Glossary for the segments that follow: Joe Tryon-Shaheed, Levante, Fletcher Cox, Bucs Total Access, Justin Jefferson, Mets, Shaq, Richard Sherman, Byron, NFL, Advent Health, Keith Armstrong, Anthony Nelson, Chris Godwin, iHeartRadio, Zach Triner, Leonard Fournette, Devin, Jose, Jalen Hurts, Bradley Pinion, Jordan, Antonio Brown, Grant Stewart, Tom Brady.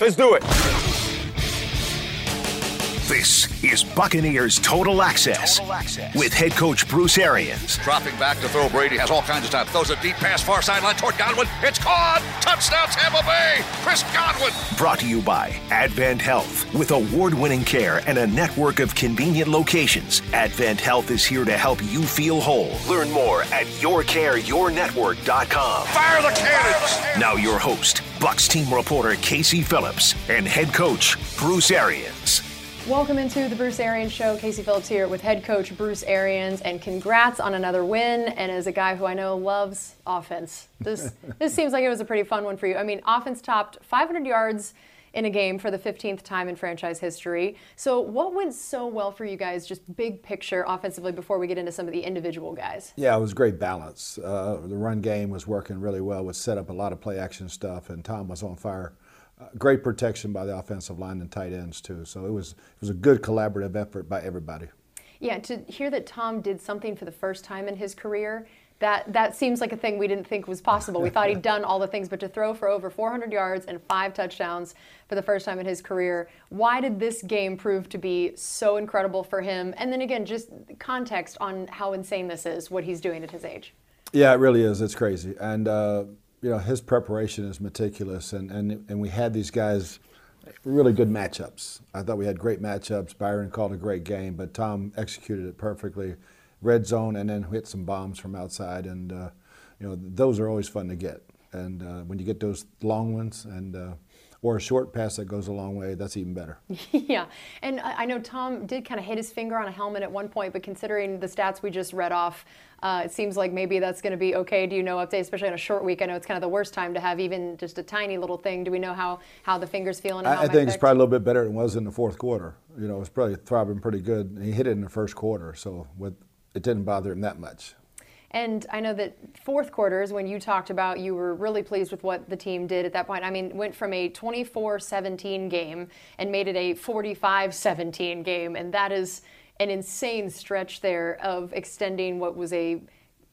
Let's do it. This is Buccaneers Total Access, with head coach Bruce Arians. Dropping back to throw, Brady has all kinds of time. Throws a deep pass, far sideline toward Godwin. It's caught. Touchdown Tampa Bay. Chris Godwin. Brought to you by Advent Health. With award-winning care and a network of convenient locations, Advent Health is here to help you feel whole. Learn more at yourcareyournetwork.com. Fire the cannons. Now your host, Bucs team reporter Casey Phillips, and head coach Bruce Arians. Welcome into the Bruce Arians Show. Casey Phillips here with head coach Bruce Arians, and congrats on another win. And as a guy who I know loves offense, this seems like it was a pretty fun one for you. I mean, offense topped 500 yards in a game for the 15th time in franchise history. So what went so well for you guys, just big picture offensively, before we get into some of the individual guys? Yeah, it was great balance. The run game was working really well. We set up a lot of play action stuff, and Tom was on fire. Great protection by the offensive line and tight ends too. So it was a good collaborative effort by everybody. Yeah, to hear that Tom did something for the first time in his career, that seems like a thing we didn't think was possible. We thought he'd done all the things, but to throw for over 400 yards and 5 touchdowns for the first time in his career, why did this game prove to be so incredible for him? And then again, just context on how insane this is, what he's doing at his age. Yeah, it really is. It's crazy. And you know, his preparation is meticulous, and we had these guys, really good matchups. I thought we had great matchups. Byron called a great game, but Tom executed it perfectly. Red zone, and then hit some bombs from outside, and you know, those are always fun to get. And when you get those long ones, and or a short pass that goes a long way, that's even better. Yeah, and I know Tom did kind of hit his finger on a helmet at one point, but considering the stats we just read off, it seems like maybe that's going to be okay. Do you know updates, especially on a short week? I know it's kind of the worst time to have even just a tiny little thing. Do we know how the finger's feeling? And how I think it's probably a little bit better than it was in the fourth quarter. You know, it was probably throbbing pretty good. He hit it in the first quarter, so it didn't bother him that much. And I know that fourth quarters, when you talked about, you were really pleased with what the team did at that point. I mean, went from a 24-17 game and made it a 45-17 game. And that is an insane stretch there of extending what was a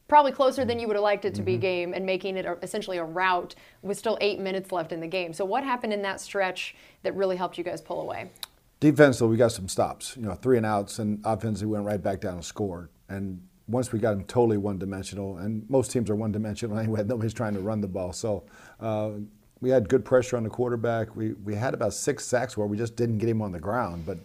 probably closer than you would have liked it to be game, and making it essentially a rout with still 8 minutes left in the game. So what happened in that stretch that really helped you guys pull away? Defensively, we got some stops, you know, 3-and-outs, and offensively went right back down and scored. And once we got them totally one-dimensional, and most teams are one-dimensional anyway, nobody's trying to run the ball. So we had good pressure on the quarterback. We had about 6 sacks where we just didn't get him on the ground, but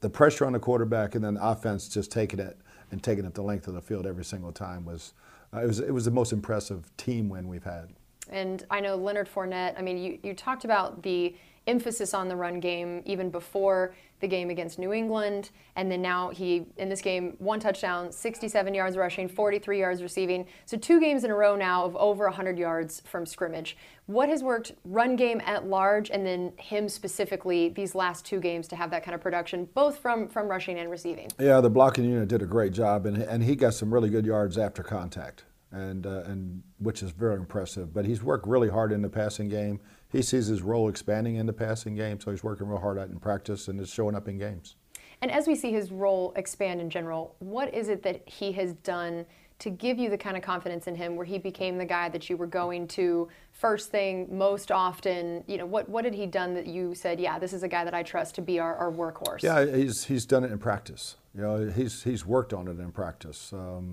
the pressure on the quarterback, and then the offense just taking it the length of the field every single time was the most impressive team win we've had. And I know Leonard Fournette, I mean, you talked about the emphasis on the run game even before the game against New England, and then now he, in this game, 1 touchdown, 67 yards rushing, 43 yards receiving. So 2 games in a row now of over 100 yards from scrimmage. What has worked, run game at large, and then him specifically these last 2 games to have that kind of production, both from rushing and receiving? Yeah, the blocking unit did a great job, and he got some really good yards after contact, and which is very impressive. But he's worked really hard in the passing game. He sees his role expanding in the passing game, so he's working real hard out in practice, and it's showing up in games. And as we see his role expand in general, what is it that he has done to give you the kind of confidence in him where he became the guy that you were going to first thing most often? You know, what had he done that you said, yeah, this is a guy that I trust to be our workhorse? Yeah, he's done it in practice. You know, he's worked on it in practice. You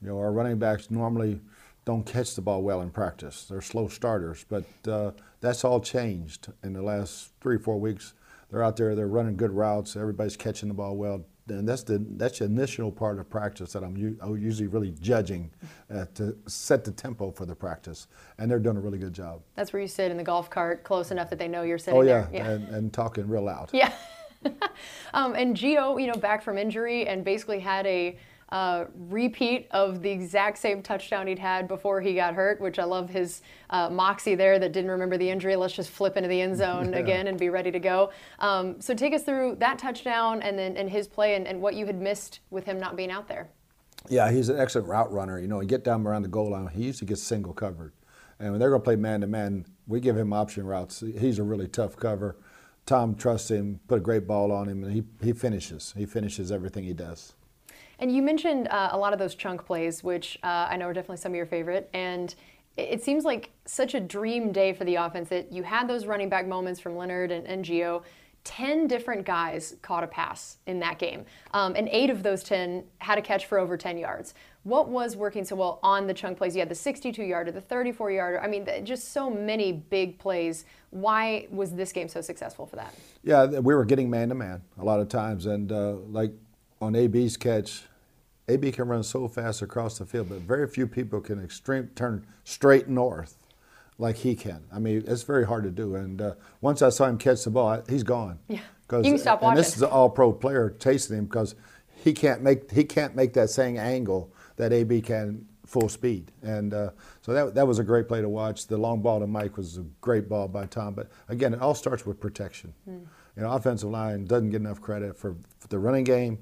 know, our running backs normally don't catch the ball well in practice. They're slow starters, but that's all changed in the last 3 or 4 weeks. They're out there, they're running good routes, everybody's catching the ball well, and that's the initial part of practice that I'm usually really judging to set the tempo for the practice, and they're doing a really good job. That's where you sit in the golf cart close enough that they know you're sitting there. Oh, yeah, and talking real loud. Yeah. And Gio, you know, back from injury and basically had a repeat of the exact same touchdown he'd had before he got hurt, which I love his moxie there that didn't remember the injury. Let's just flip into the end zone again and be ready to go. So take us through that touchdown and his play and what you had missed with him not being out there. Yeah, he's an excellent route runner. You know, he get down around the goal line. He used to get single covered. And when they're going to play man-to-man, we give him option routes. He's a really tough cover. Tom trusts him, put a great ball on him, and he finishes. He finishes everything he does. And you mentioned a lot of those chunk plays, which I know are definitely some of your favorite. And It seems like such a dream day for the offense that you had those running back moments from Leonard and Gio. 10 different guys caught a pass in that game, and 8 of those 10 had a catch for over 10 yards. What was working so well on the chunk plays? You had the 62-yarder, the 34-yarder. I mean, just so many big plays. Why was this game so successful for that? Yeah, we were getting man-to-man a lot of times, and like on AB's catch, AB can run so fast across the field, but very few people can turn straight north like he can. I mean, it's very hard to do. And once I saw him catch the ball, he's gone. Yeah, you can stop watching. And this is an all-pro player chasing him because he can't make that same angle that AB can full speed. And so that was a great play to watch. The long ball to Mike was a great ball by Tom. But, again, it all starts with protection. Mm. You know, offensive line doesn't get enough credit for the running game.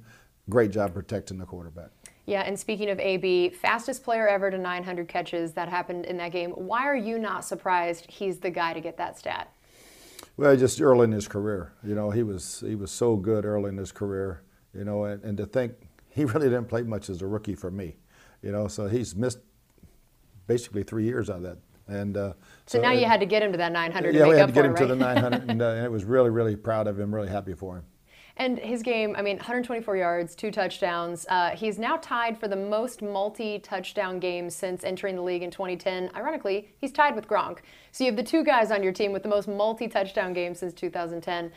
Great job protecting the quarterback. Yeah, and speaking of AB, fastest player ever to 900 catches. That happened in that game. Why are you not surprised he's the guy to get that stat? Well, just early in his career. You know, he was so good early in his career. You know, and to think he really didn't play much as a rookie for me. You know, so he's missed basically 3 years out of that. And so now you had to get him to that 900 to make up for it, right? Yeah, we had to get him to the 900, and it was really, really proud of him, really happy for him. And his game, I mean, 124 yards, 2 touchdowns. He's now tied for the most multi-touchdown games since entering the league in 2010. Ironically, he's tied with Gronk. So you have the 2 guys on your team with the most multi-touchdown games since 2010.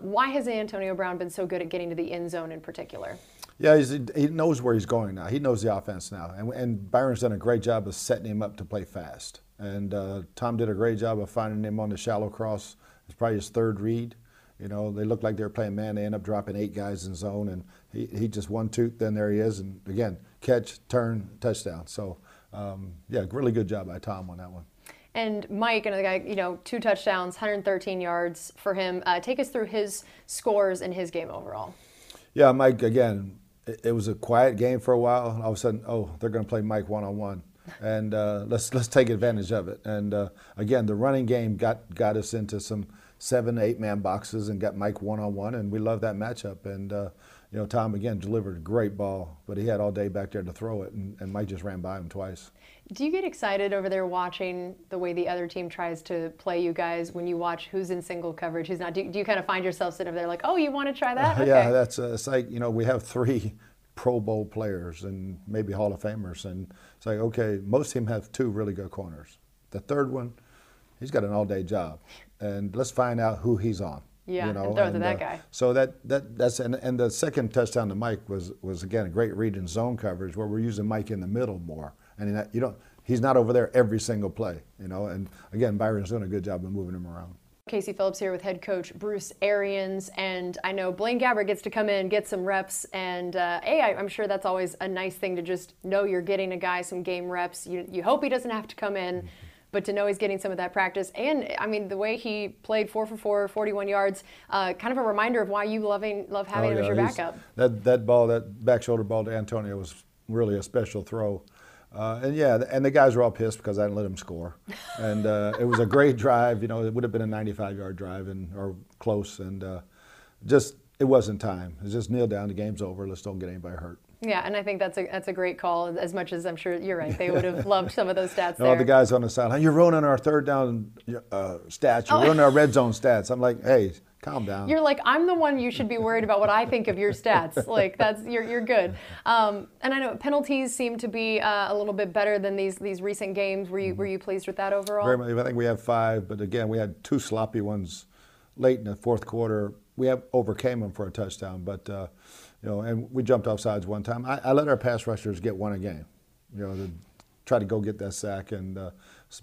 Why has Antonio Brown been so good at getting to the end zone in particular? Yeah, he knows where he's going now. He knows the offense now. And Byron's done a great job of setting him up to play fast. And Tom did a great job of finding him on the shallow cross. It's probably his 3rd read. You know, they looked like they were playing man. They end up dropping 8 guys in zone, and he just one-toot, then there he is. And, again, catch, turn, touchdown. So, yeah, really good job by Tom on that one. And Mike, another guy, you know, 2 touchdowns, 113 yards for him. Take us through his scores and his game overall. Yeah, Mike, again, it was a quiet game for a while. All of a sudden, oh, they're going to play Mike one-on-one. And let's take advantage of it. And, again, the running game got us into some 7- to 8-man boxes and got Mike one-on-one, and we love that matchup. And, you know, Tom, again, delivered a great ball, but he had all day back there to throw it, and Mike just ran by him twice. Do you get excited over there watching the way the other team tries to play you guys when you watch who's in single coverage, who's not? Do you kind of find yourself sitting over there like, oh, you want to try that? Okay. Yeah, that's it's like, you know, we have 3 Pro Bowl players and maybe Hall of Famers, and it's like, okay, most of them have 2 really good corners. The 3rd one, he's got an all-day job. And let's find out who he's on. Yeah, you know? And throw to that guy. So that's the second touchdown to Mike was again a great read in zone coverage where we're using Mike in the middle more. And he's not over there every single play, you know. And again, Byron's doing a good job of moving him around. Casey Phillips here with head coach Bruce Arians, and I know Blaine Gabbert gets to come in, get some reps, and I'm sure that's always a nice thing to just know you're getting a guy some game reps. You hope he doesn't have to come in. Mm-hmm. But to know he's getting some of that practice, and I mean the way he played 4 for 4, 41 yards, kind of a reminder of why you love having him as your backup. That ball, that back shoulder ball to Antonio was really a special throw, and the guys were all pissed because I didn't let him score, and it was a great drive. You know, it would have been a 95-yard drive or close, and just it wasn't time. It was just kneel down, the game's over. Let's don't get anybody hurt. Yeah, and I think that's a great call, as much as I'm sure you're right. They would have loved some of those stats there. All the guys on the sideline, you're ruining our 3rd down stats. You're ruining our red zone stats. I'm like, hey, calm down. You're like, I'm the one you should be worried about what I think of your stats. Like, you're good. And I know penalties seem to be a little bit better than these recent games. Were you pleased with that overall? Very much. I think we have 5, but again, we had 2 sloppy ones late in the 4th quarter. We overcame them for a touchdown, but you know, and we jumped off sides one time. I let our pass rushers get one a game, you know, to try to go get that sack. And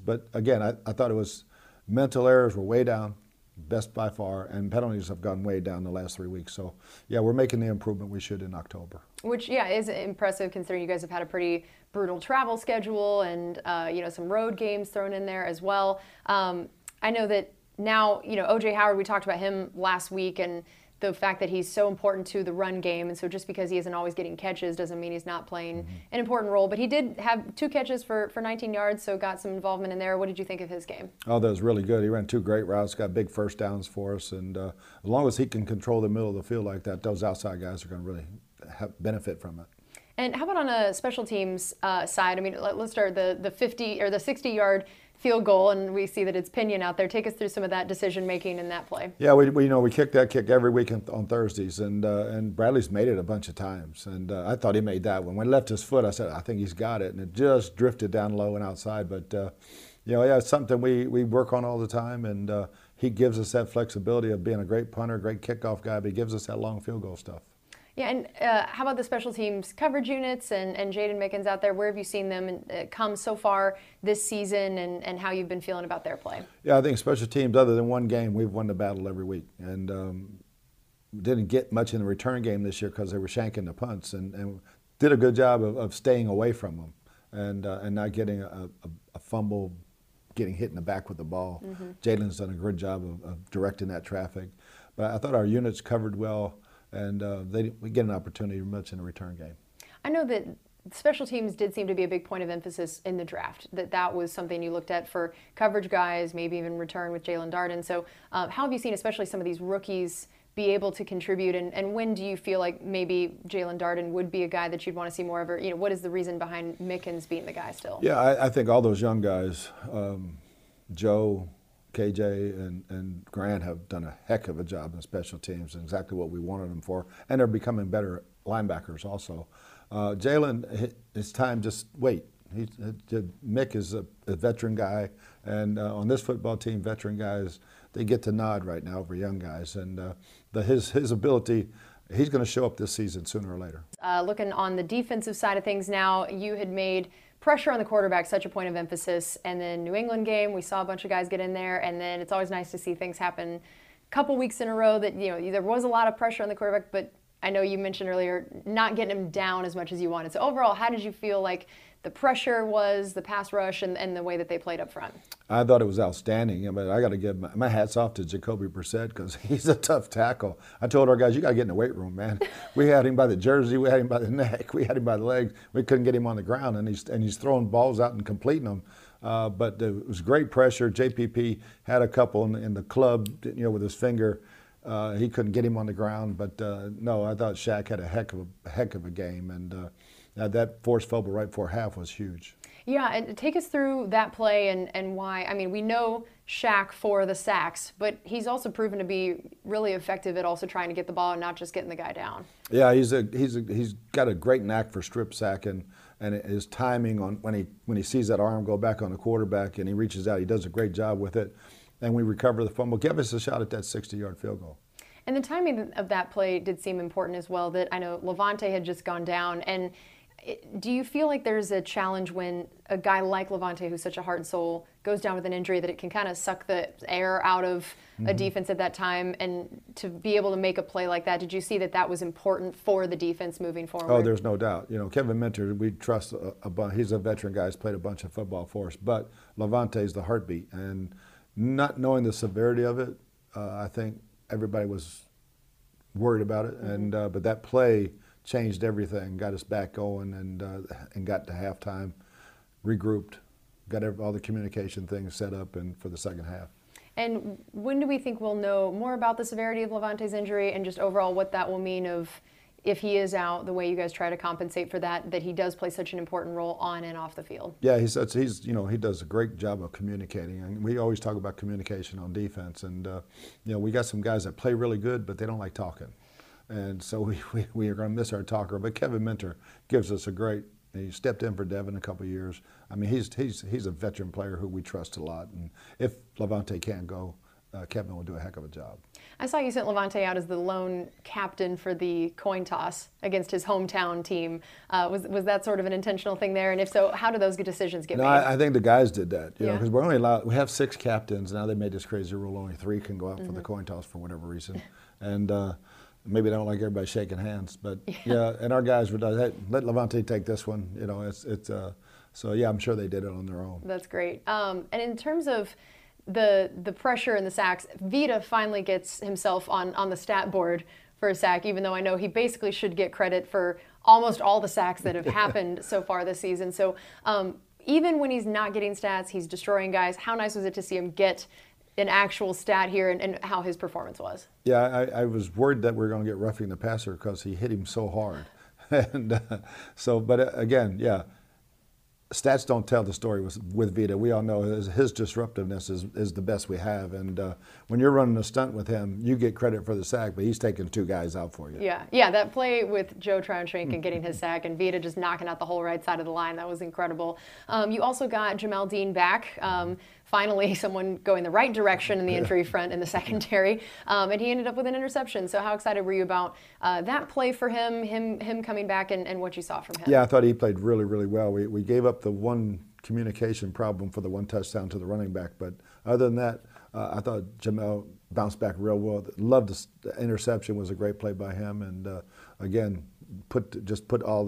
but again, I thought it was mental errors were way down, best by far, and penalties have gone way down the last 3 weeks. So yeah, we're making the improvement we should in October. Which yeah is impressive considering you guys have had a pretty brutal travel schedule and you know, some road games thrown in there as well. I know that now, you know, O.J. Howard, we talked about him last week and the fact that he's so important to the run game, and so just because he isn't always getting catches doesn't mean he's not playing an important role. But he did have 2 catches for 19 yards, so got some involvement in there. What did you think of his game? Oh, that was really good. He ran 2 great routes, got big first downs for us, and as long as he can control the middle of the field like that, those outside guys are going to really benefit from it. And how about on a special teams side? I mean, let's start the 50 or the 60-yard field goal, and we see that it's Pinion out there. Take us through some of that decision making in that play. Yeah, we you know, we kick that kick every week on Thursdays, and Bradley's made it a bunch of times, and I thought he made that one. When he left his foot, I said, I think he's got it, and it just drifted down low and outside. But you know, yeah, it's something we work on all the time, and he gives us that flexibility of being a great punter, great kickoff guy, but he gives us that long field goal stuff. Yeah, and how about the special teams coverage units and Jaydon Mickens out there? Where have you seen them come so far this season, and how you've been feeling about their play? Yeah, I think special teams, other than one game, we've won the battle every week. And didn't get much in the return game this year because they were shanking the punts, and did a good job of staying away from them and not getting a fumble, getting hit in the back with the ball. Mm-hmm. Jalen's done a good job of directing that traffic. But I thought our units covered well. And we get an opportunity much in the return game. I know that special teams did seem to be a big point of emphasis in the draft, that was something you looked at for coverage guys, maybe even return with Jaelon Darden. So how have you seen especially some of these rookies be able to contribute, and when do you feel like maybe Jaelon Darden would be a guy that you'd want to see more of? Or, you know, what is the reason behind Mickens being the guy still? Yeah, I think all those young guys, Joe, K.J. and Grant have done a heck of a job in special teams, and exactly what we wanted them for, and they're becoming better linebackers also. Jaelon, his time just wait. Mick is a veteran guy, and on this football team, veteran guys, they get to nod right now over young guys, and his ability, he's going to show up this season sooner or later. Looking on the defensive side of things now, you had made pressure on the quarterback such a point of emphasis, and then New England game, we saw a bunch of guys get in there, and then it's always nice to see things happen a couple weeks in a row that, you know, there was a lot of pressure on the quarterback, but I know you mentioned earlier not getting him down as much as you wanted. So overall, how did you feel like the pressure was, the pass rush, and the way that they played up front? I thought it was outstanding. I mean, I got to give my hats off to Jacoby Brissett because he's a tough tackle. I told our guys, you got to get in the weight room, man. We had him by the jersey, we had him by the neck, we had him by the legs. We couldn't get him on the ground, and he's throwing balls out and completing them. But it was great pressure. JPP had a couple in the club, you know, with his finger. He couldn't get him on the ground, but no, I thought Shaq had a heck of a game, and that forced fumble right before half was huge. Yeah, and take us through that play and why. I mean, we know Shaq for the sacks, but he's also proven to be really effective at also trying to get the ball and not just getting the guy down. Yeah, he's got a great knack for strip sacking, and his timing on when he sees that arm go back on the quarterback and he reaches out, he does a great job with it. And we recover the fumble, give us a shot at that 60-yard field goal. And the timing of that play did seem important as well, that I know Levante had just gone down. And do you feel like there's a challenge when a guy like Levante, who's such a heart and soul, goes down with an injury, that it can kind of suck the air out of a defense at that time? And to be able to make a play like that, did you see that was important for the defense moving forward? Oh, there's no doubt. You know, Kevin Minter, we trust a bunch. He's a veteran guy. He's played a bunch of football for us. But Levante's the heartbeat. And not knowing the severity of it, I think everybody was worried about it, and but that play changed everything, got us back going, and got to halftime, regrouped, got all the communication things set up, and for the second half. And when do we think we'll know more about the severity of Levante's injury, and just overall what that will mean of, if he is out, the way you guys try to compensate for that he does play such an important role on and off the field? Yeah, he's you know, he does a great job of communicating, and we always talk about communication on defense, and you know, we got some guys that play really good, but they don't like talking, and so we are going to miss our talker. But Kevin Minter gives us a great. He stepped in for Devin a couple of years. I mean, he's a veteran player who we trust a lot, and if Levante can't go, Kevin will do a heck of a job. I saw you sent Levante out as the lone captain for the coin toss against his hometown team. Was that sort of an intentional thing there? And if so, how do those decisions get made? I think the guys did that, you know, because we're only allowed, we have 6 captains. Now they made this crazy rule, only 3 can go out for the coin toss for whatever reason. And maybe they don't like everybody shaking hands, but yeah, and our guys were like, hey, let Levante take this one. You know, so yeah, I'm sure they did it on their own. That's great. And in terms of the pressure and the sacks, Vita finally gets himself on the stat board for a sack, even though I know he basically should get credit for almost all the sacks that have happened so far this season. So even when he's not getting stats, he's destroying guys. How nice was it to see him get an actual stat here, and how his performance was? Yeah, I was worried that we were going to get roughing the passer because he hit him so hard. And so, but again, yeah, stats don't tell the story with Vita. We all know his disruptiveness is the best we have. And when you're running a stunt with him, you get credit for the sack, but he's taking two guys out for you. Yeah, yeah, that play with Joe Tryon-Shaheed and getting his sack and Vita just knocking out the whole right side of the line, that was incredible. You also got Jamel Dean back. Finally, someone going the right direction in the injury front in the secondary, and he ended up with an interception. So how excited were you about that play for him coming back, and what you saw from him? Yeah, I thought he played really, really well. We gave up the one communication problem for the one touchdown to the running back, but other than that, I thought Jamel bounced back real well. Loved the interception. Was a great play by him, and again, just put all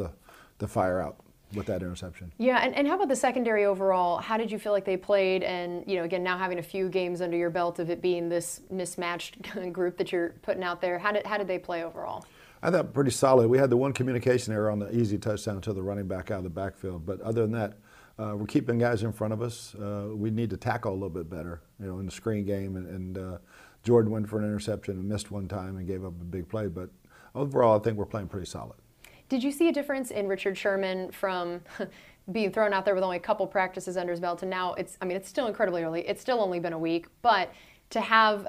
the fire out with that interception. Yeah, and how about the secondary overall? How did you feel like they played? And, you know, again, now having a few games under your belt of it being this mismatched group that you're putting out there, how did they play overall? I thought pretty solid. We had the one communication error on the easy touchdown to the running back out of the backfield. But other than that, we're keeping guys in front of us. We need to tackle a little bit better, you know, in the screen game. And Jordan went for an interception and missed one time and gave up a big play. But overall, I think we're playing pretty solid. Did you see a difference in Richard Sherman from being thrown out there with only a couple practices under his belt to now? It's still incredibly early. It's still only been a week, but to have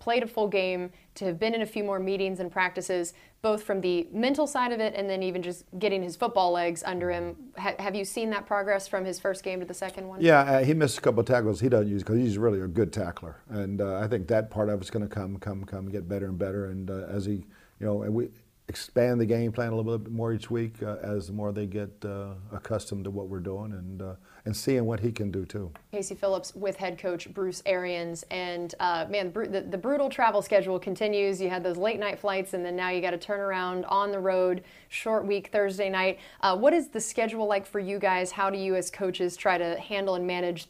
played a full game, to have been in a few more meetings and practices, both from the mental side of it and then even just getting his football legs under him. Have you seen that progress from his first game to the second one? Yeah, he missed a couple of tackles he doesn't use because he's really a good tackler. And I think that part of it's going to come, get better and better. And as he, we expand the game plan a little bit more each week as the more they get accustomed to what we're doing and seeing what he can do too. Casey Phillips with head coach Bruce Arians, and man, the brutal travel schedule continues. You had those late night flights, and then now you got to turn around on the road, short week Thursday night. What is the schedule like for you guys? How do you as coaches try to handle and manage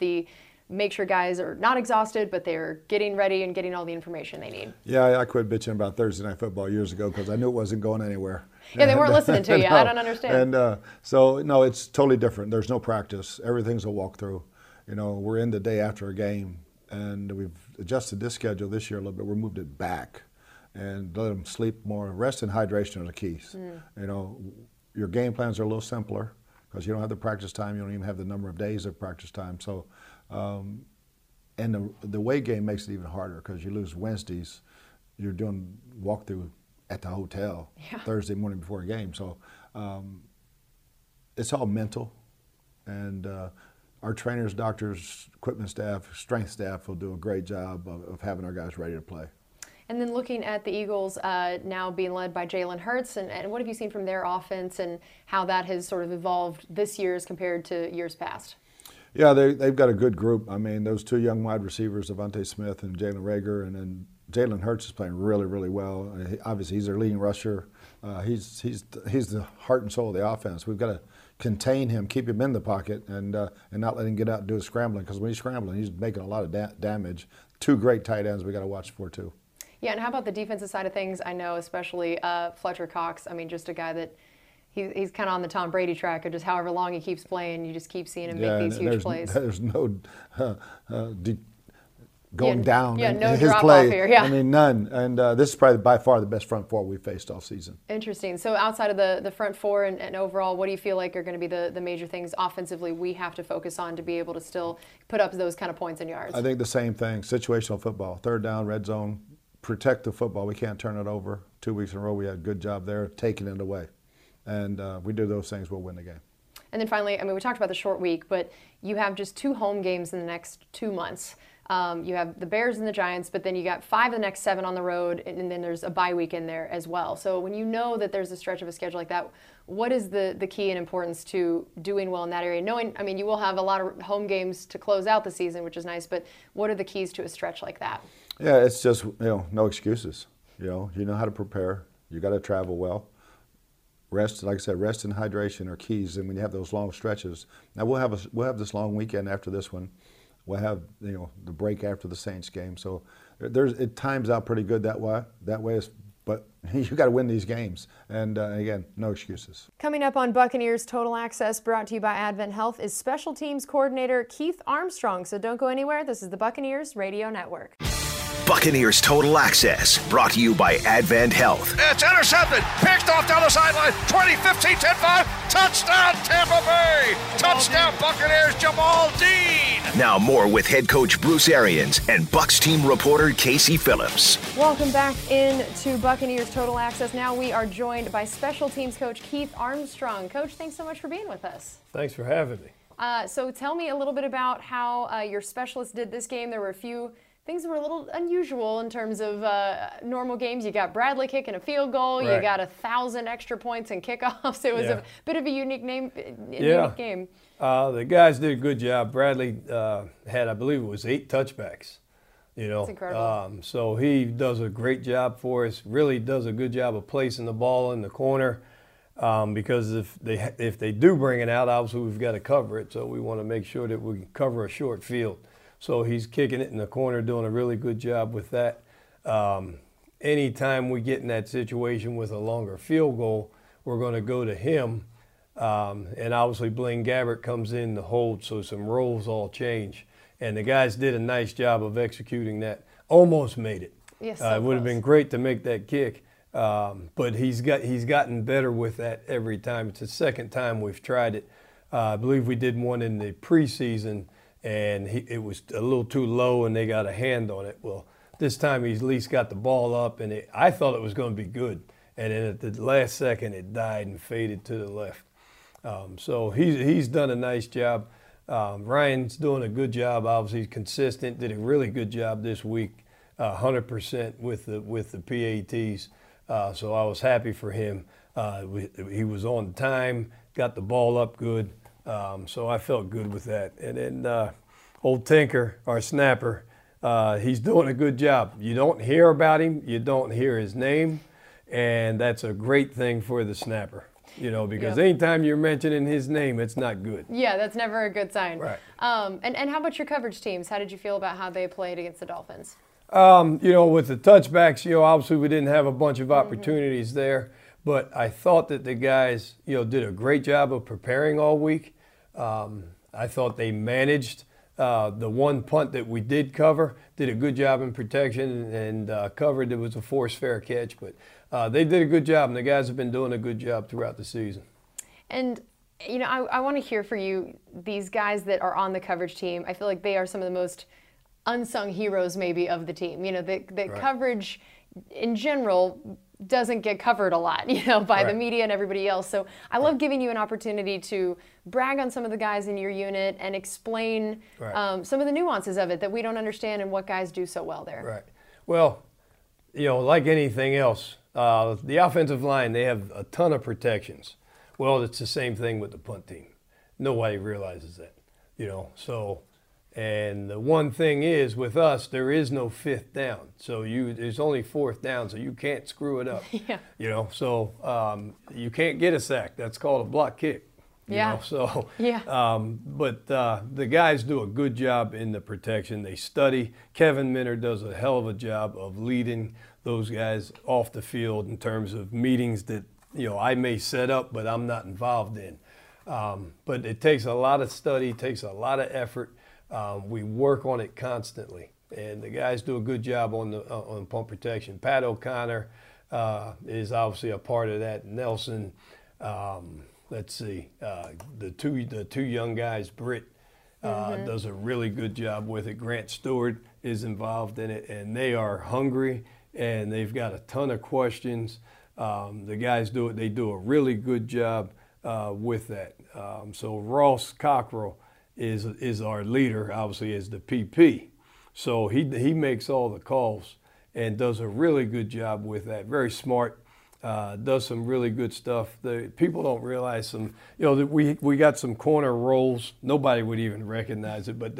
make sure guys are not exhausted, but they're getting ready and getting all the information they need? Yeah, I quit bitching about Thursday Night Football years ago because I knew it wasn't going anywhere. Yeah, they weren't listening to you. No. I don't understand. And so, no, it's totally different. There's no practice. Everything's a walkthrough. We're in the day after a game, and we've adjusted this schedule this year a little bit. We moved it back and let them sleep more. Rest and hydration are the keys. Mm. Your game plans are a little simpler because you don't have the practice time. You don't even have the number of days of practice time. So. And the away game makes it even harder because you lose Wednesdays. You're doing walkthrough at the hotel Thursday morning before a game. So it's all mental. And our trainers, doctors, equipment staff, strength staff will do a great job of having our guys ready to play. And then looking at the Eagles now being led by Jalen Hurts, and what have you seen from their offense and how that has sort of evolved this year as compared to years past? Yeah, they've got a good group. I mean, those two young wide receivers, Devontae Smith and Jalen Reagor, and then Jalen Hurts is playing really, really well. Obviously, he's their leading rusher. He's the heart and soul of the offense. We've got to contain him, keep him in the pocket, and not let him get out and do his scrambling, because when he's scrambling, he's making a lot of damage. Two great tight ends we got to watch for, too. Yeah, and how about the defensive side of things? I know especially Fletcher Cox, just a guy that – he's kind of on the Tom Brady track of just however long he keeps playing, you just keep seeing him make these huge plays. There's no going down in his play. Here, yeah. I mean, none. And this is probably by far the best front four we faced all season. Interesting. So outside of the front four and overall, what do you feel like are going to be the major things offensively we have to focus on to be able to still put up those kind of points and yards? I think the same thing, situational football, third down, red zone, protect the football. We can't turn it over. 2 weeks in a row we had a good job there, taking it away. And we do those things, we'll win the game. And then finally, we talked about the short week, but you have just two home games in the next 2 months. You have the Bears and the Giants, but then you got 5 of the next 7 on the road, and then there's a bye week in there as well. So when you know that there's a stretch of a schedule like that, what is the key and importance to doing well in that area? Knowing, you will have a lot of home games to close out the season, which is nice, but what are the keys to a stretch like that? Yeah, it's just, no excuses. You know how to prepare. You got to travel well. Rest, like I said, rest and hydration are keys. And when you have those long stretches, now we'll have this long weekend after this one. We'll have the break after the Saints game. So it times out pretty good that way. But you got to win these games. And again, no excuses. Coming up on Buccaneers Total Access, brought to you by Advent Health, is special teams coordinator Keith Armstrong. So don't go anywhere. This is the Buccaneers Radio Network. Buccaneers Total Access, brought to you by Advent Health. It's intercepted, picked off down the sideline, 20, 15, 10, 5, touchdown Tampa Bay, touchdown Buccaneers, Jamel Dean. Now more with head coach Bruce Arians and Bucs team reporter Casey Phillips. Welcome back into Buccaneers Total Access. Now we are joined by special teams coach Keith Armstrong. Coach, thanks so much for being with us. Thanks for having me. So tell me a little bit about how your specialists did this game. There were a few things that were a little unusual in terms of normal games. You got Bradley kicking a field goal. Right. You got 1,000 extra points and kickoffs. It was a bit of a unique game. The guys did a good job. Bradley had, I believe it was 8 touchbacks. You know, that's incredible. So he does a great job for us, really does a good job of placing the ball in the corner. Because if they do bring it out, obviously we've got to cover it. So we want to make sure that we can cover a short field. So he's kicking it in the corner, doing a really good job with that. Anytime we get in that situation with a longer field goal, we're going to go to him. And obviously Blaine Gabbert comes in to hold, so some roles all change. And the guys did a nice job of executing that. Almost made it. Yes, it would have been great to make that kick. But he's gotten better with that every time. It's the second time we've tried it. I believe we did one in the preseason, and it was a little too low, and they got a hand on it. Well, this time he's at least got the ball up, and I thought it was going to be good. And then at the last second, it died and faded to the left. So he's done a nice job. Ryan's doing a good job. Obviously, he's consistent. Did a really good job this week, 100% with the PATs. So I was happy for him. He was on time, got the ball up good. So I felt good with that. And then old Tinker, our snapper, he's doing a good job. You don't hear about him. You don't hear his name. And that's a great thing for the snapper, you know, because anytime you're mentioning his name, it's not good. Yeah, that's never a good sign. Right. And how about your coverage teams? How did you feel about how they played against the Dolphins? You know, with the touchbacks, you know, obviously we didn't have a bunch of opportunities there, but I thought that the guys, you know, did a great job of preparing all week. I thought they managed the one punt that we did cover, did a good job in protection and covered. It was a forced fair catch, but they did a good job, and the guys have been doing a good job throughout the season. And you know, I want to hear for you these guys that are on the coverage team. I feel like they are some of the most unsung heroes maybe of the team. You know, the right. coverage in general doesn't get covered a lot, you know, by right. the media and everybody else. So I love giving you an opportunity to brag on some of the guys in your unit and explain some of the nuances of it that we don't understand and what guys do so well there. Right. Well, you know, like anything else, the offensive line, they have a ton of protections. Well, it's the same thing with the punt team. Nobody realizes that, you know, so... And the one thing is, with us, there is no fifth down. So there's only fourth down, so you can't screw it up. Yeah. You know, so you can't get a sack. That's called a block kick. You know? So, yeah. But the guys do a good job in the protection. They study. Kevin Minter does a hell of a job of leading those guys off the field in terms of meetings that, you know, I may set up, but I'm not involved in. But it takes a lot of study, takes a lot of effort. We work on it constantly, and the guys do a good job on the on punt protection. Pat O'Connor is obviously a part of that. Nelson, the two young guys, Britt does a really good job with it. Grant Stewart is involved in it, and they are hungry, and they've got a ton of questions. The guys do it; they do a really good job with that. So Ross Cockrell is our leader, obviously, is the PP. So he makes all the calls and does a really good job with that. Very smart, does some really good stuff. People don't realize some, you know, that we got some corner rolls. Nobody would even recognize it, but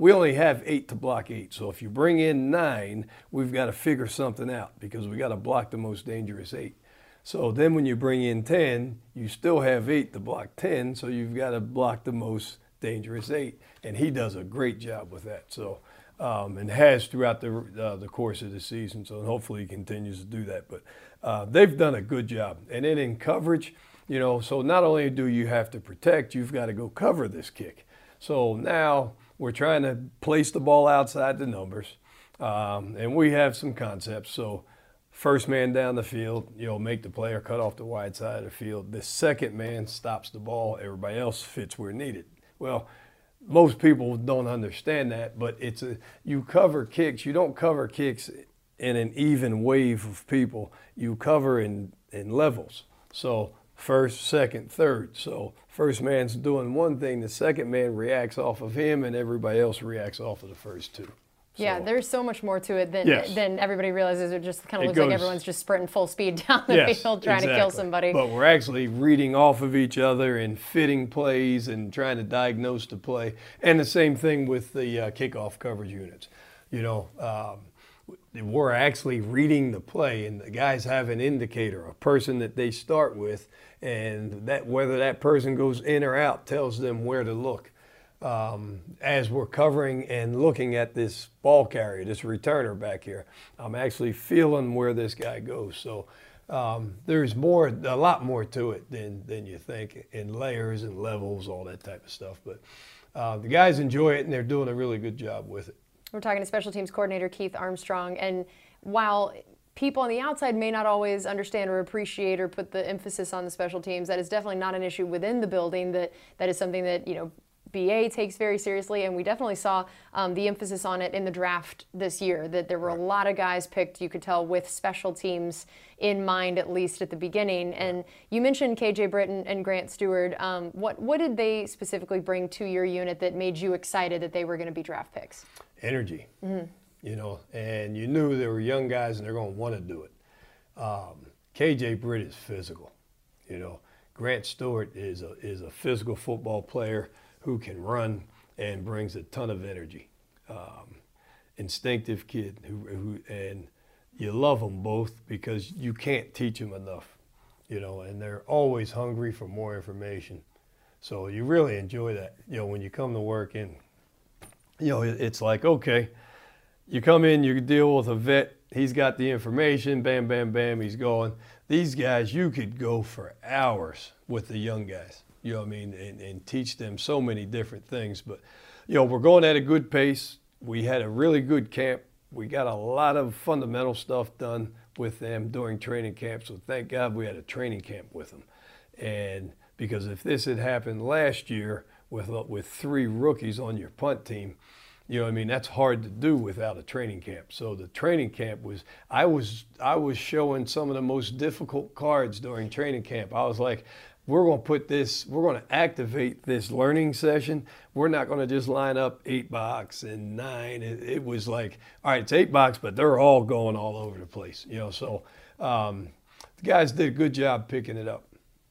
we only have 8 to block 8. So if you bring in 9, we've got to figure something out because we got to block the most dangerous 8. So then when you bring in 10, you still have 8 to block 10, so you've got to block the most dangerous 8, and he does a great job with that. So, and has throughout the course of the season. So hopefully he continues to do that. But they've done a good job. And then in coverage, you know, so not only do you have to protect, you've got to go cover this kick. So now we're trying to place the ball outside the numbers. And we have some concepts. So first man down the field, you know, make the play or cut off the wide side of the field. The second man stops the ball. Everybody else fits where needed. Well, most people don't understand that, but it's a, you cover kicks. You don't cover kicks in an even wave of people. You cover in levels. So first, second, third. So first man's doing one thing. The second man reacts off of him, and everybody else reacts off of the first two. So, yeah, there's so much more to it than everybody realizes. It just kind of looks like everyone's just sprinting full speed down the field trying to kill somebody. But we're actually reading off of each other and fitting plays and trying to diagnose the play. And the same thing with the kickoff coverage units. You know, we're actually reading the play, and the guys have an indicator, a person that they start with, and that whether that person goes in or out tells them where to look. As we're covering and looking at this ball carrier, this returner back here, I'm actually feeling where this guy goes. So there's more, a lot more to it than you think, in layers and levels, all that type of stuff. But the guys enjoy it, and they're doing a really good job with it. We're talking to special teams coordinator Keith Armstrong, and while people on the outside may not always understand or appreciate or put the emphasis on the special teams, that is definitely not an issue within the building. That is something that, you know, BA takes very seriously, and we definitely saw the emphasis on it in the draft this year, that there were a lot of guys picked, you could tell, with special teams in mind, at least at the beginning. And you mentioned K.J. Britt and Grant Stewart. What did they specifically bring to your unit that made you excited that they were going to be draft picks? Energy. Mm-hmm. You know, and you knew there were young guys and they're going to want to do it. K.J. Britt is physical. You know, Grant Stewart is a physical football player who can run and brings a ton of energy. Instinctive kid, and you love them both because you can't teach them enough, you know, and they're always hungry for more information. So you really enjoy that, you know, when you come to work and, you know, it's like, okay, you come in, you deal with a vet, he's got the information, bam, bam, bam, he's going. These guys, you could go for hours with the young guys. You know what I mean, and teach them so many different things. But, you know, we're going at a good pace. We had a really good camp. We got a lot of fundamental stuff done with them during training camp. So thank God we had a training camp with them. And because if this had happened last year with three rookies on your punt team, you know what I mean, that's hard to do without a training camp. So the training camp was, I was showing some of the most difficult cards during training camp. I was like, we're going to put this, we're going to activate this learning session. We're not going to just line up 8 box and 9. It was like, all right, it's 8 box, but they're all going all over the place. You know, so the guys did a good job picking it up.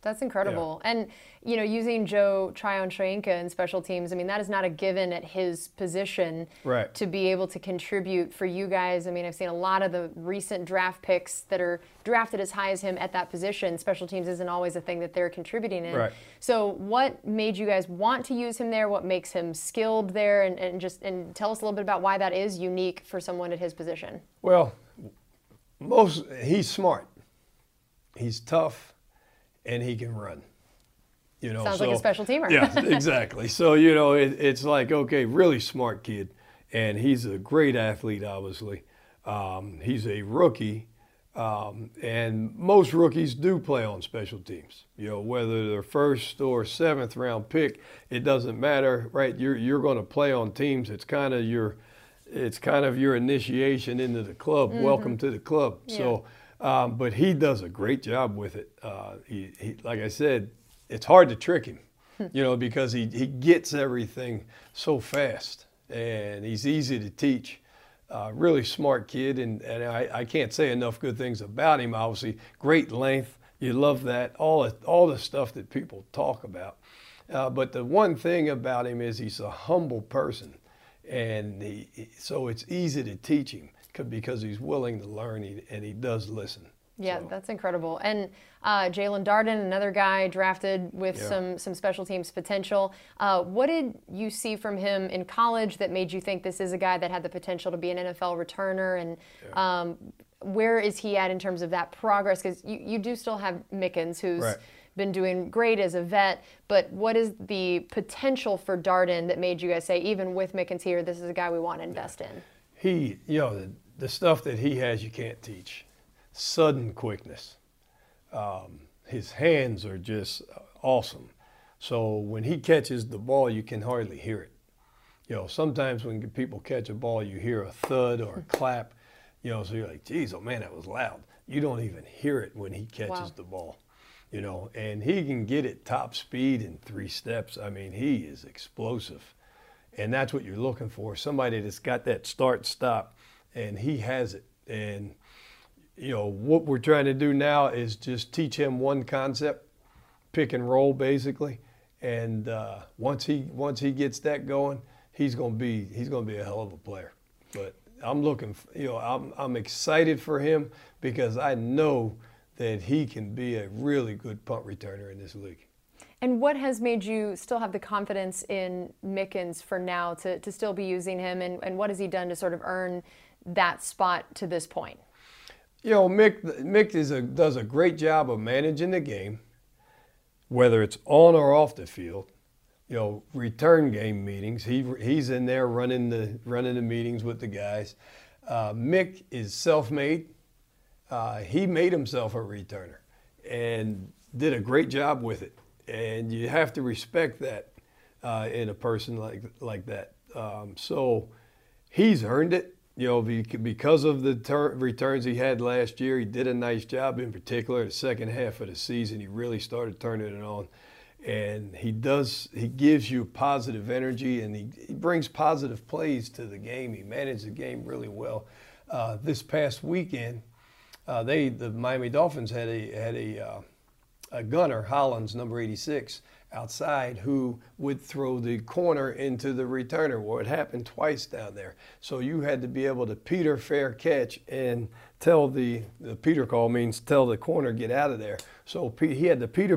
That's incredible. Yeah. And, you know, using Joe Tryon-Shaheed in special teams, I mean, that is not a given at his position to be able to contribute for you guys. I mean, I've seen a lot of the recent draft picks that are drafted as high as him at that position. Special teams isn't always a thing that they're contributing in. Right. So what made you guys want to use him there? What makes him skilled there? And tell us a little bit about why that is unique for someone at his position. Well, he's smart. He's tough. And he can run, you know. Sounds like a special teamer. Yeah, exactly. So, you know, it's like, okay, really smart kid. And he's a great athlete, obviously. He's a rookie. And most rookies do play on special teams. You know, whether they're first or 7th round pick, it doesn't matter, right? You're going to play on teams. It's kind of your initiation into the club. Mm-hmm. Welcome to the club. Yeah. So. But he does a great job with it. Like I said, it's hard to trick him, you know, because he gets everything so fast, and he's easy to teach. Really smart kid, and I can't say enough good things about him, obviously. Great length, you love that, all the stuff that people talk about. But the one thing about him is he's a humble person, and so it's easy to teach him, because he's willing to learn and he does listen. Yeah, so. That's incredible. And Jaelon Darden, another guy drafted with some special teams potential. What did you see from him in college that made you think this is a guy that had the potential to be an NFL returner? And where is he at in terms of that progress? Because you do still have Mickens, who's been doing great as a vet, but what is the potential for Darden that made you guys say, even with Mickens here, this is a guy we want to invest in? he, you know, the stuff that he has you can't teach. Sudden quickness. His hands are just awesome. So when he catches the ball, you can hardly hear it. You know, sometimes when people catch a ball, you hear a thud or a clap. You know, so you're like, geez, oh man, that was loud. You don't even hear it when he catches the ball. You know, and he can get it top speed in 3 steps. I mean, he is explosive. And that's what you're looking for, somebody that's got that start-stop, and he has it. And, you know, what we're trying to do now is just teach him one concept, pick and roll basically. And once he gets that going, he's gonna be a hell of a player. But I'm looking, you know, I'm excited for him because I know that he can be a really good punt returner in this league. And what has made you still have the confidence in Mickens for now to still be using him, and what has he done to sort of earn that spot to this point? You know, Mick does a great job of managing the game, whether it's on or off the field. You know, return game meetings, he's in there running the meetings with the guys. Mick is self-made. He made himself a returner and did a great job with it. And you have to respect that in a person like that. So he's earned it, you know, because of the returns he had last year. He did a nice job, in particular the second half of the season. He really started turning it on. And he gives you positive energy, and he brings positive plays to the game. He managed the game really well. This past weekend, the Miami Dolphins had a gunner, Hollins, number 86, outside, who would throw the corner into the returner. Well, it happened twice down there. So you had to be able to Peter fair catch and tell the Peter call means tell the corner, get out of there. So he had the Peter,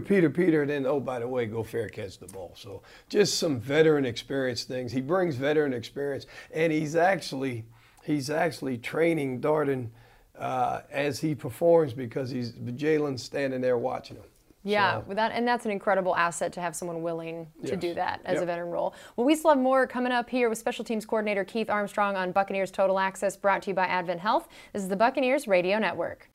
and then, oh, by the way, go fair catch the ball. So just some veteran experience things. He brings veteran experience, and he's actually training Darden as he performs, because Jalen's standing there watching him. Yeah, so. And that's an incredible asset to have someone willing to do that as a veteran role. Well, we still have more coming up here with Special Teams Coordinator Keith Armstrong on Buccaneers Total Access, brought to you by Advent Health. This is the Buccaneers Radio Network.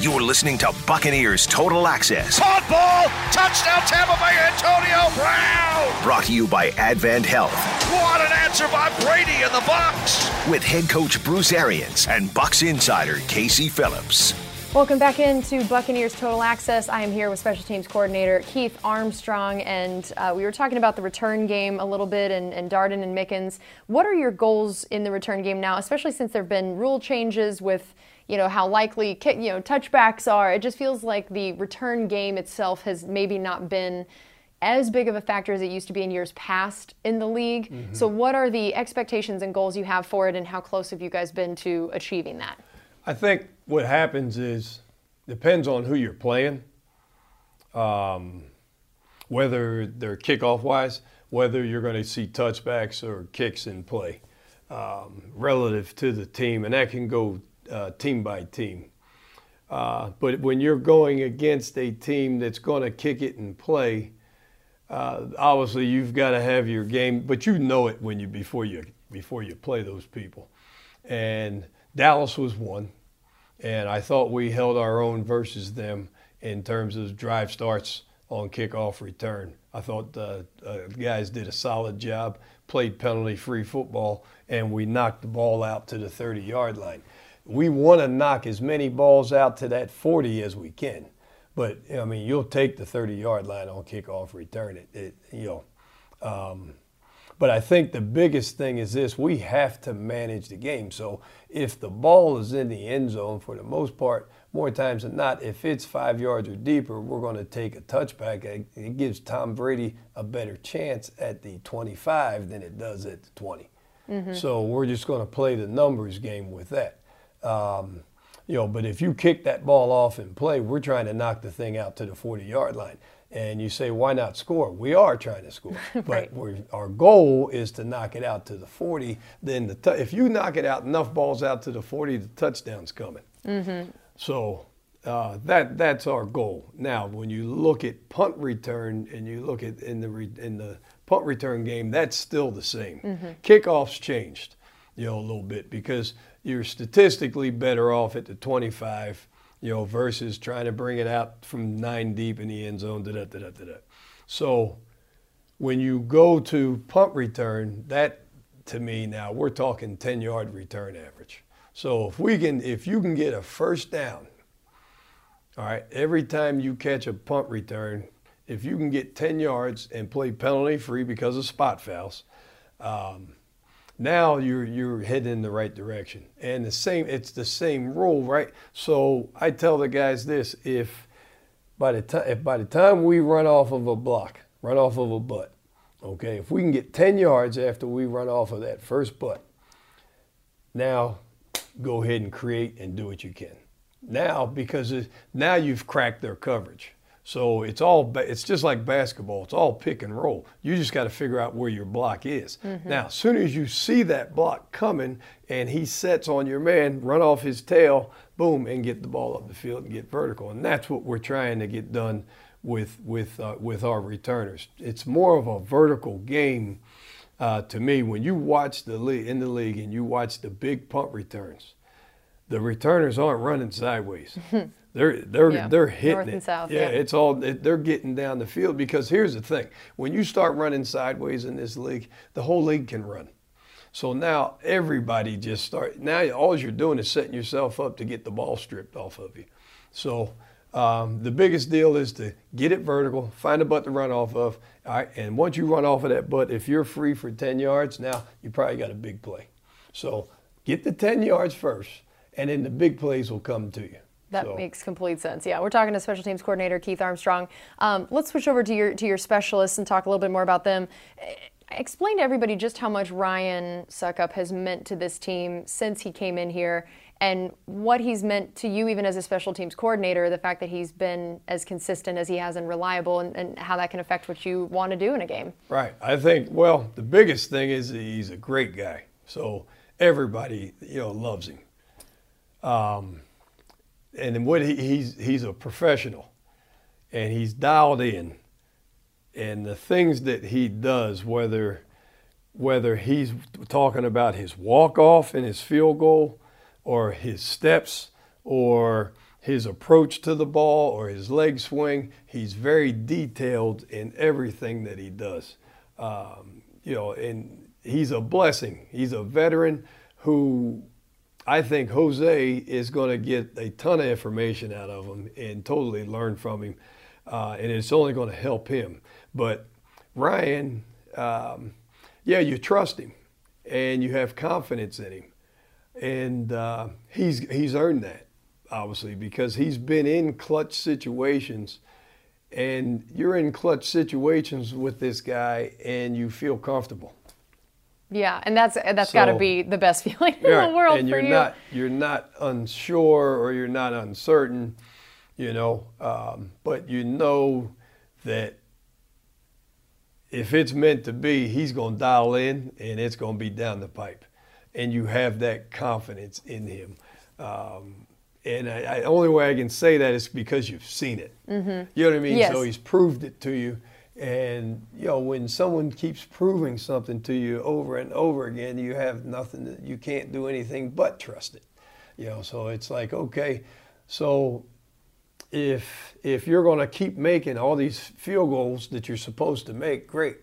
You're listening to Buccaneers Total Access. Hot ball! Touchdown Tampa Bay, Antonio Brown! Brought to you by Advent Health. What an answer by Brady in the box! With head coach Bruce Arians and Bucs insider Casey Phillips. Welcome back into Buccaneers Total Access. I am here with Special Teams Coordinator Keith Armstrong, and we were talking about the return game a little bit, and Darden and Mickens. What are your goals in the return game now, especially since there have been rule changes with, you know, how likely touchbacks are? It just feels like the return game itself has maybe not been as big of a factor as it used to be in years past in the league. Mm-hmm. So what are the expectations and goals you have for it, and how close have you guys been to achieving that? I think what happens is, depends on who you're playing, whether they're kickoff-wise, whether you're going to see touchbacks or kicks in play relative to the team, and that can go team by team. But when you're going against a team that's going to kick it and play, obviously you've got to have your game, but you know it when before you play those people. And Dallas was one, and I thought we held our own versus them in terms of drive starts on kickoff return. I thought the guys did a solid job, played penalty-free football, and we knocked the ball out to the 30-yard line. We want to knock as many balls out to that 40 as we can, but I mean, you'll take the 30-yard line on kickoff return. But I think the biggest thing is this: we have to manage the game. So if the ball is in the end zone, for the most part, more times than not, if it's 5 yards or deeper, we're going to take a touchback. It gives Tom Brady a better chance at the 25 than it does at the 20. Mm-hmm. So we're just going to play the numbers game with that. But if you kick that ball off and play, we're trying to knock the thing out to the 40-yard line. And you say, why not score? We are trying to score. Right. But our goal is to knock it out to the 40. Then if you knock it out, enough balls out to the 40, the touchdown's coming. Mm-hmm. So that's our goal. Now, when you look at punt return and you look at in the punt return game, that's still the same. Mm-hmm. Kickoffs changed. a little bit, because you're statistically better off at the 25, versus trying to bring it out from 9 deep in the end zone. So when you go to punt return, that to me now, we're talking 10-yard return average. So if you can get a first down, all right, every time you catch a punt return, if you can get 10 yards and play penalty-free because of spot fouls, now you're heading in the right direction. And it's the same rule, right? So I tell the guys this: if by the time we run off of a block, run off of a butt, okay, if we can get 10 yards after we run off of that first butt, now go ahead and create and do what you can. Now you've cracked their coverage. So it's just like basketball. It's all pick and roll. You just got to figure out where your block is. Mm-hmm. Now, as soon as you see that block coming and he sets on your man, run off his tail, boom, and get the ball up the field and get vertical. And that's what we're trying to get done with our returners. It's more of a vertical game to me. When you watch the league and you watch the big punt returns, the returners aren't running sideways. They're hitting north and south, it's all they're getting down the field, because here's the thing: when you start running sideways in this league, the whole league can run. So now everybody now all you're doing is setting yourself up to get the ball stripped off of you. So the biggest deal is to get it vertical, find a butt to run off of, all right, and once you run off of that butt, if you're free for 10 yards, now you probably got a big play. So get the 10 yards first, and then the big plays will come to you. That makes complete sense. Yeah, we're talking to special teams coordinator Keith Armstrong. Let's switch over to your specialists and talk a little bit more about them. Explain to everybody just how much Ryan Suckup has meant to this team since he came in here, and what he's meant to you even as a special teams coordinator, the fact that he's been as consistent as he has and reliable, and how that can affect what you want to do in a game. Right. I think, well, the biggest thing is he's a great guy. So everybody, loves him. And what he's a professional, and he's dialed in, and the things that he does, whether he's talking about his walk-off and his field goal, or his steps, or his approach to the ball, or his leg swing, he's very detailed in everything that he does. And he's a blessing. He's a veteran who, I think Jose is going to get a ton of information out of him and totally learn from him, and it's only going to help him. But Ryan, you trust him, and you have confidence in him, and he's earned that, obviously, because he's been in clutch situations, and you're in clutch situations with this guy, and you feel comfortable. Yeah, and that's got to be the best feeling in the world for you. And you're not unsure, or you're not uncertain, but you know that if it's meant to be, he's going to dial in, and it's going to be down the pipe. And you have that confidence in him. And the only way I can say that is because you've seen it. Mm-hmm. You know what I mean? Yes. So he's proved it to you. And, when someone keeps proving something to you over and over again, you have you can't do anything but trust it. So it's like, okay, so if you're going to keep making all these field goals that you're supposed to make, great,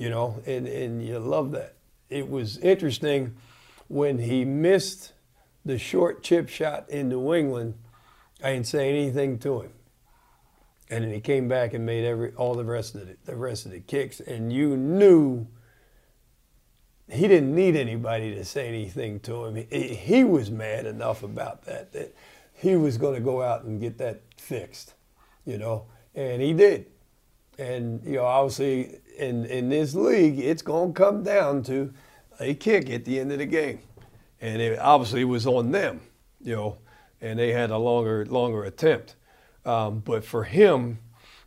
and you love that. It was interesting when he missed the short chip shot in New England, I didn't say anything to him. And then he came back and made all the rest of the kicks, and you knew he didn't need anybody to say anything to him. He was mad enough about that he was going to go out and get that fixed, and he did. And obviously in this league, it's going to come down to a kick at the end of the game, and it obviously was on them, and they had a longer attempt. But for him,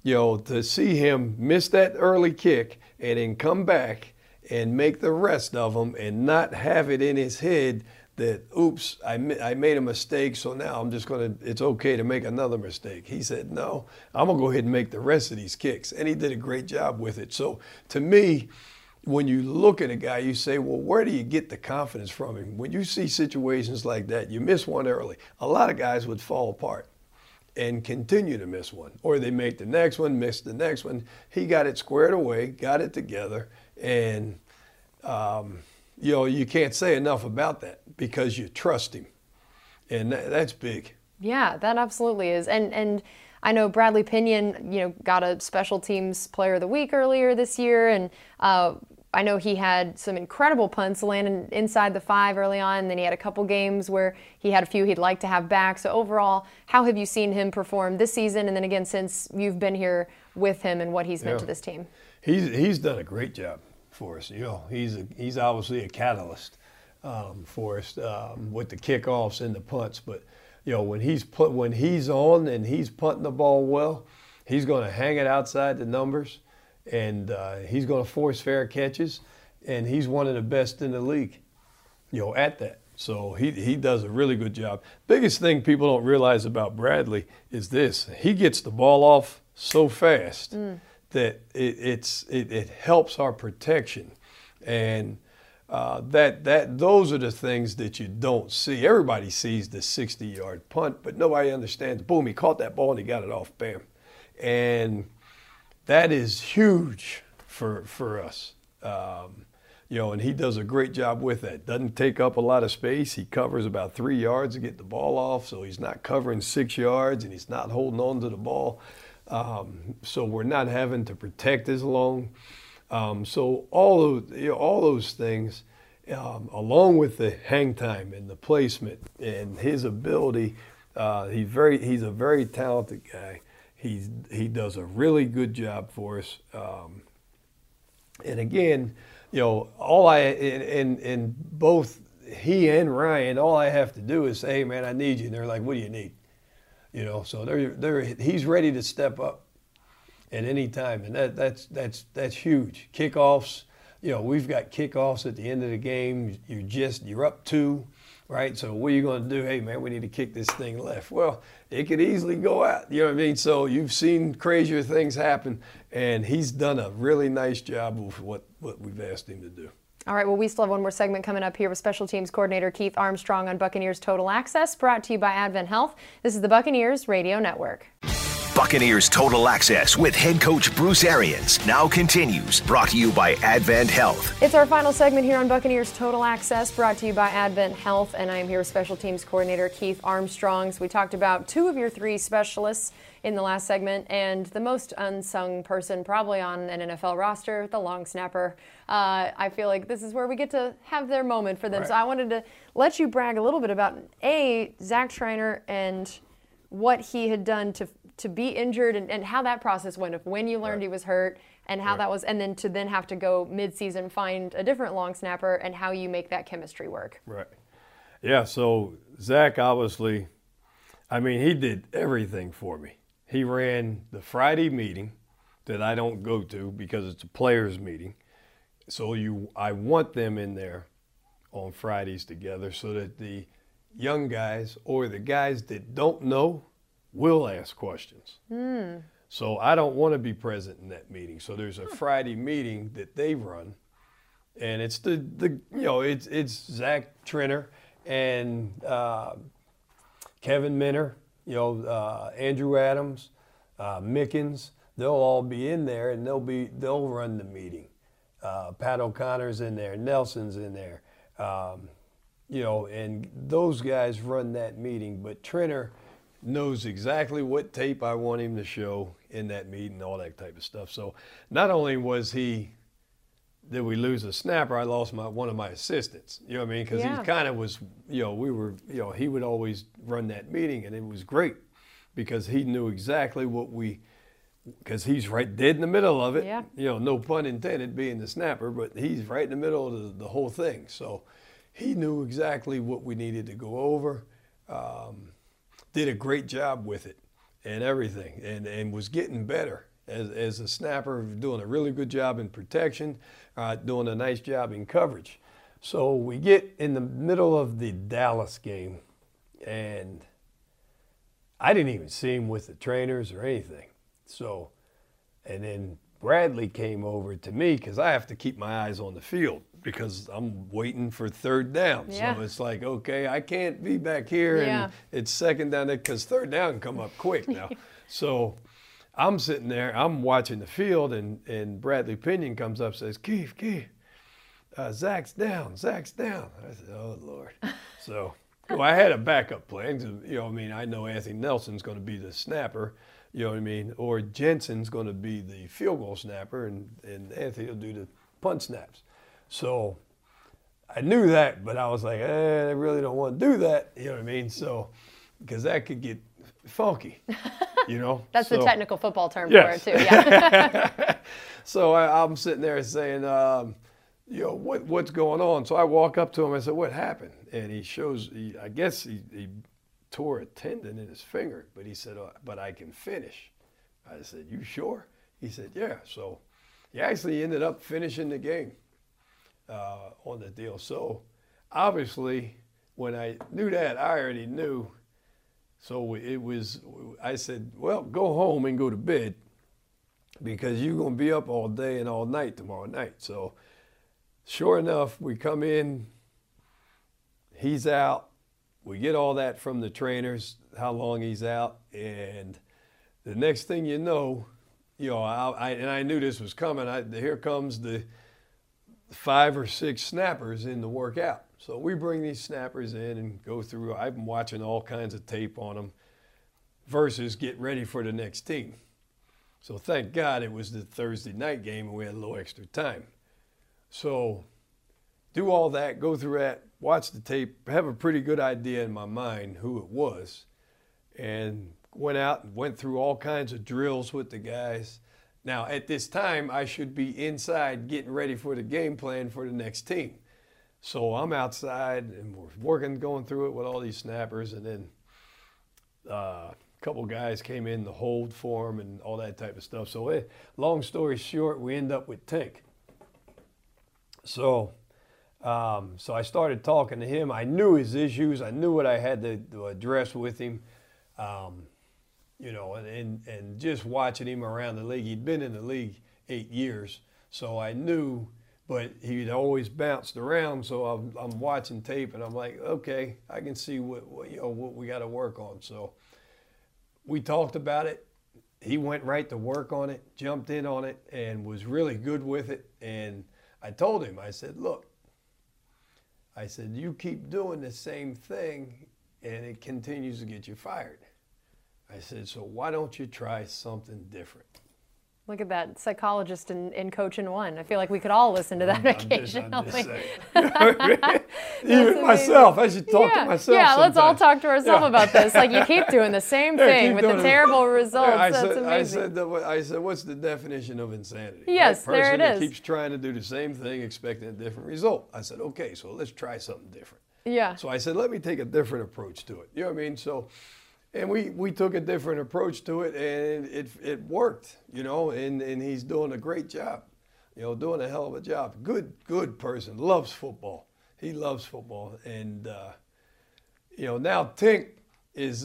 to see him miss that early kick and then come back and make the rest of them, and not have it in his head that, oops, I made a mistake, so now I'm just going to, it's okay to make another mistake. He said, no, I'm going to go ahead and make the rest of these kicks. And he did a great job with it. So to me, when you look at a guy, you say, well, where do you get the confidence from him? When you see situations like that, you miss one early. A lot of guys would fall apart and continue to miss one, or they make the next one, miss the next one. He got it squared away, got it together, and you know, you can't say enough about that because you trust him, and that's big. Yeah, that absolutely is. And I know Bradley Pinion, you know, got a special teams player of the week earlier this year, and I know he had some incredible punts landing inside the 5 early on, and then he had a couple games where he had a few he'd like to have back. So overall, how have you seen him perform this season, and then again since you've been here with him and what he's meant to this team? He's done a great job for us. You know, he's obviously a catalyst for us with the kickoffs and the punts. But you know, when he's on and he's punting the ball well, he's going to hang it outside the numbers. And he's going to force fair catches, and he's one of the best in the league, you know, at that. So he does a really good job. Biggest thing people don't realize about Bradley is this: he gets the ball off so fast that it helps our protection, and those are the things that you don't see. Everybody sees the 60-yard punt, but nobody understands. Boom! He caught that ball and he got it off. Bam, and that is huge for us, you know, and he does a great job with that. Doesn't take up a lot of space. He covers about 3 yards to get the ball off, so he's not covering 6 yards, and he's not holding on to the ball. So we're not having to protect as long. So all those things, along with the hang time and the placement and his ability, he's a very talented guy. He does a really good job for us, and again, you know, in both he and Ryan, all I have to do is say, "Hey, man, I need you," and they're like, "What do you need?" You know, so he's ready to step up at any time, and that's huge. Kickoffs, you know, we've got kickoffs at the end of the game. You're up 2. Right? So what are you going to do? Hey, man, we need to kick this thing left. Well, it could easily go out. You know what I mean? So you've seen crazier things happen, and he's done a really nice job with what we've asked him to do. All right, well, we still have one more segment coming up here with Special Teams Coordinator Keith Armstrong on Buccaneers Total Access, brought to you by Advent Health. This is the Buccaneers Radio Network. Buccaneers Total Access with head coach Bruce Arians now continues, brought to you by Advent Health. It's our final segment here on Buccaneers Total Access, brought to you by Advent Health, and I am here with Special Teams Coordinator Keith Armstrong. So we talked about 2 of your 3 specialists in the last segment, and the most unsung person probably on an NFL roster, the long snapper. I feel like this is where we get to have their moment for them. Right. So I wanted to let you brag a little bit about, A, Zach Triner and what he had done to be injured, and how that process went of when you learned he was hurt, and how that was, and then to have to go midseason find a different long snapper, and how you make that chemistry work. Right. Yeah, so Zach obviously, I mean, he did everything for me. He ran the Friday meeting that I don't go to because it's a players meeting. So I want them in there on Fridays together so that the young guys or the guys that don't know will ask questions. So I don't want to be present in that meeting. So there's a Friday meeting that they run, and it's it's Zach Triner and Kevin Minter, you know, Andrew Adams, Mickens. They'll all be in there, and they'll run the meeting. Pat O'Connor's in there, Nelson's in there, you know, and those guys run that meeting. But Triner knows exactly what tape I want him to show in that meeting, all that type of stuff. So not only did we lose a snapper, I lost one of my assistants. You know what I mean? Because he kind of was, you know, he would always run that meeting, and it was great because he knew exactly because he's right dead in the middle of it. Yeah. You know, no pun intended, being the snapper, but he's right in the middle of the whole thing. So he knew exactly what we needed to go over. Did a great job with it and everything, and was getting better as a snapper, doing a really good job in protection, doing a nice job in coverage. So we get in the middle of the Dallas game, and I didn't even see him with the trainers or anything. So, and then Bradley came over to me because I have to keep my eyes on the field because I'm waiting for third down. Yeah. So it's like, okay, I can't be back here and it's second down there because third down come up quick now. So I'm sitting there, I'm watching the field, and Bradley Pinion comes up and says, Keith, Zach's down. I said, oh, Lord. So well, I had a backup plan. You know, I mean, I know Anthony Nelson's going to be the snapper. You know what I mean? Or Jensen's going to be the field goal snapper, and Anthony will do the punt snaps. So I knew that, but I was like, I really don't want to do that. You know what I mean? So, because that could get funky, you know? That's the technical football term for it, too. Yeah. So I'm sitting there saying, you know, what's going on? So I walk up to him. I said, what happened? And he shows, I guess he tore a tendon in his finger, but he said, but I can finish. I said, you sure? He said, yeah. So he actually ended up finishing the game on the deal. So obviously when I knew that, I already knew. So it was, I said, well, go home and go to bed because you're going to be up all day and all night tomorrow night. So sure enough, we come in, he's out. We get all that from the trainers, how long he's out, and the next thing you know, I knew this was coming. Here comes the 5 or 6 snappers in the workout. So we bring these snappers in and go through. I've been watching all kinds of tape on them versus get ready for the next team. So thank God it was the Thursday night game and we had a little extra time. So do all that, go through that, watch the tape, have a pretty good idea in my mind who it was, and went out and went through all kinds of drills with the guys. Now, at this time, I should be inside getting ready for the game plan for the next team. So I'm outside, and we're working, going through it with all these snappers, and then a couple guys came in to hold for him and all that type of stuff. So long story short, we end up with Tank. So I started talking to him. I knew his issues. I knew what I had to address with him, you know, and just watching him around the league. He'd been in the league 8 years, so I knew, but he'd always bounced around. So I'm watching tape, and I'm like, okay, I can see what you know, what we got to work on. So we talked about it. He went right to work on it, jumped in on it, and was really good with it. And I told him, I said, look, I said, you keep doing the same thing and it continues to get you fired. I said, so why don't you try something different? Look at that, psychologist and coach in one. I feel like we could all listen to that occasionally. I'm just even myself, I should talk to myself. Yeah, let's all talk to ourselves about this. Like, you keep doing the same thing with the terrible results. I said, what's the definition of insanity? Yes, right? There it is. A person that keeps trying to do the same thing, expecting a different result. I said, okay, so let's try something different. Yeah. So I said, let me take a different approach to it. You know what I mean? So. And we took a different approach to it, and it worked, you know, and he's doing a great job, you know, doing a hell of a job. Good person, loves football. He loves football. And, you know, now Tink is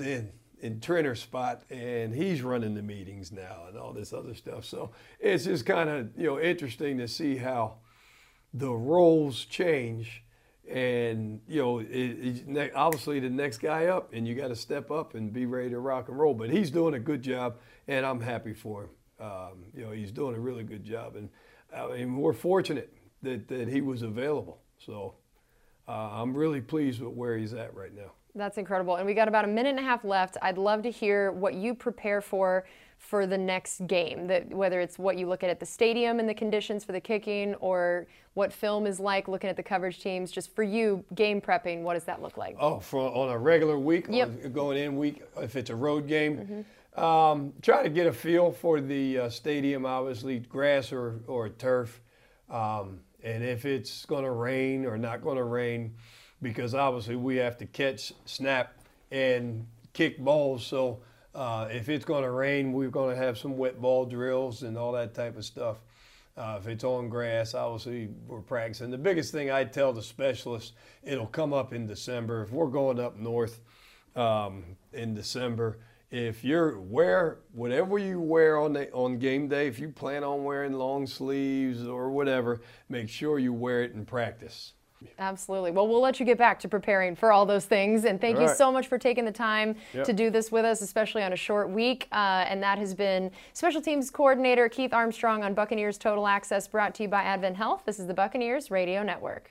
in Trainer's spot, and he's running the meetings now and all this other stuff. So it's just kind of, you know, interesting to see how the roles change. And, you know, obviously the next guy up, and you got to step up and be ready to rock and roll. But he's doing a good job, and I'm happy for him. You know, he's doing a really good job. And I mean, we're fortunate that he was available. So I'm really pleased with where he's at right now. That's incredible. And we got about a minute and a half left. I'd love to hear what you prepare for the next game, whether it's what you look at the stadium and the conditions for the kicking, or what film is like looking at the coverage teams. Just for you, game prepping, what does that look like? Oh, on a regular week, going in week, if it's a road game, try to get a feel for the stadium, obviously, grass or turf, and if it's going to rain or not going to rain, because obviously we have to catch, snap, and kick balls. So if it's going to rain, we're going to have some wet ball drills and all that type of stuff. If it's on grass, obviously we're practicing. The biggest thing I tell the specialists, it'll come up in December. If we're going up north in December, if you're wear whatever you wear on game day, if you plan on wearing long sleeves or whatever, make sure you wear it in practice. Absolutely. Well, we'll let you get back to preparing for all those things. And thank you so much for taking the time to do this with us, especially on a short week. And that has been Special Teams Coordinator Keith Armstrong on Buccaneers Total Access, brought to you by Advent Health. This is the Buccaneers Radio Network.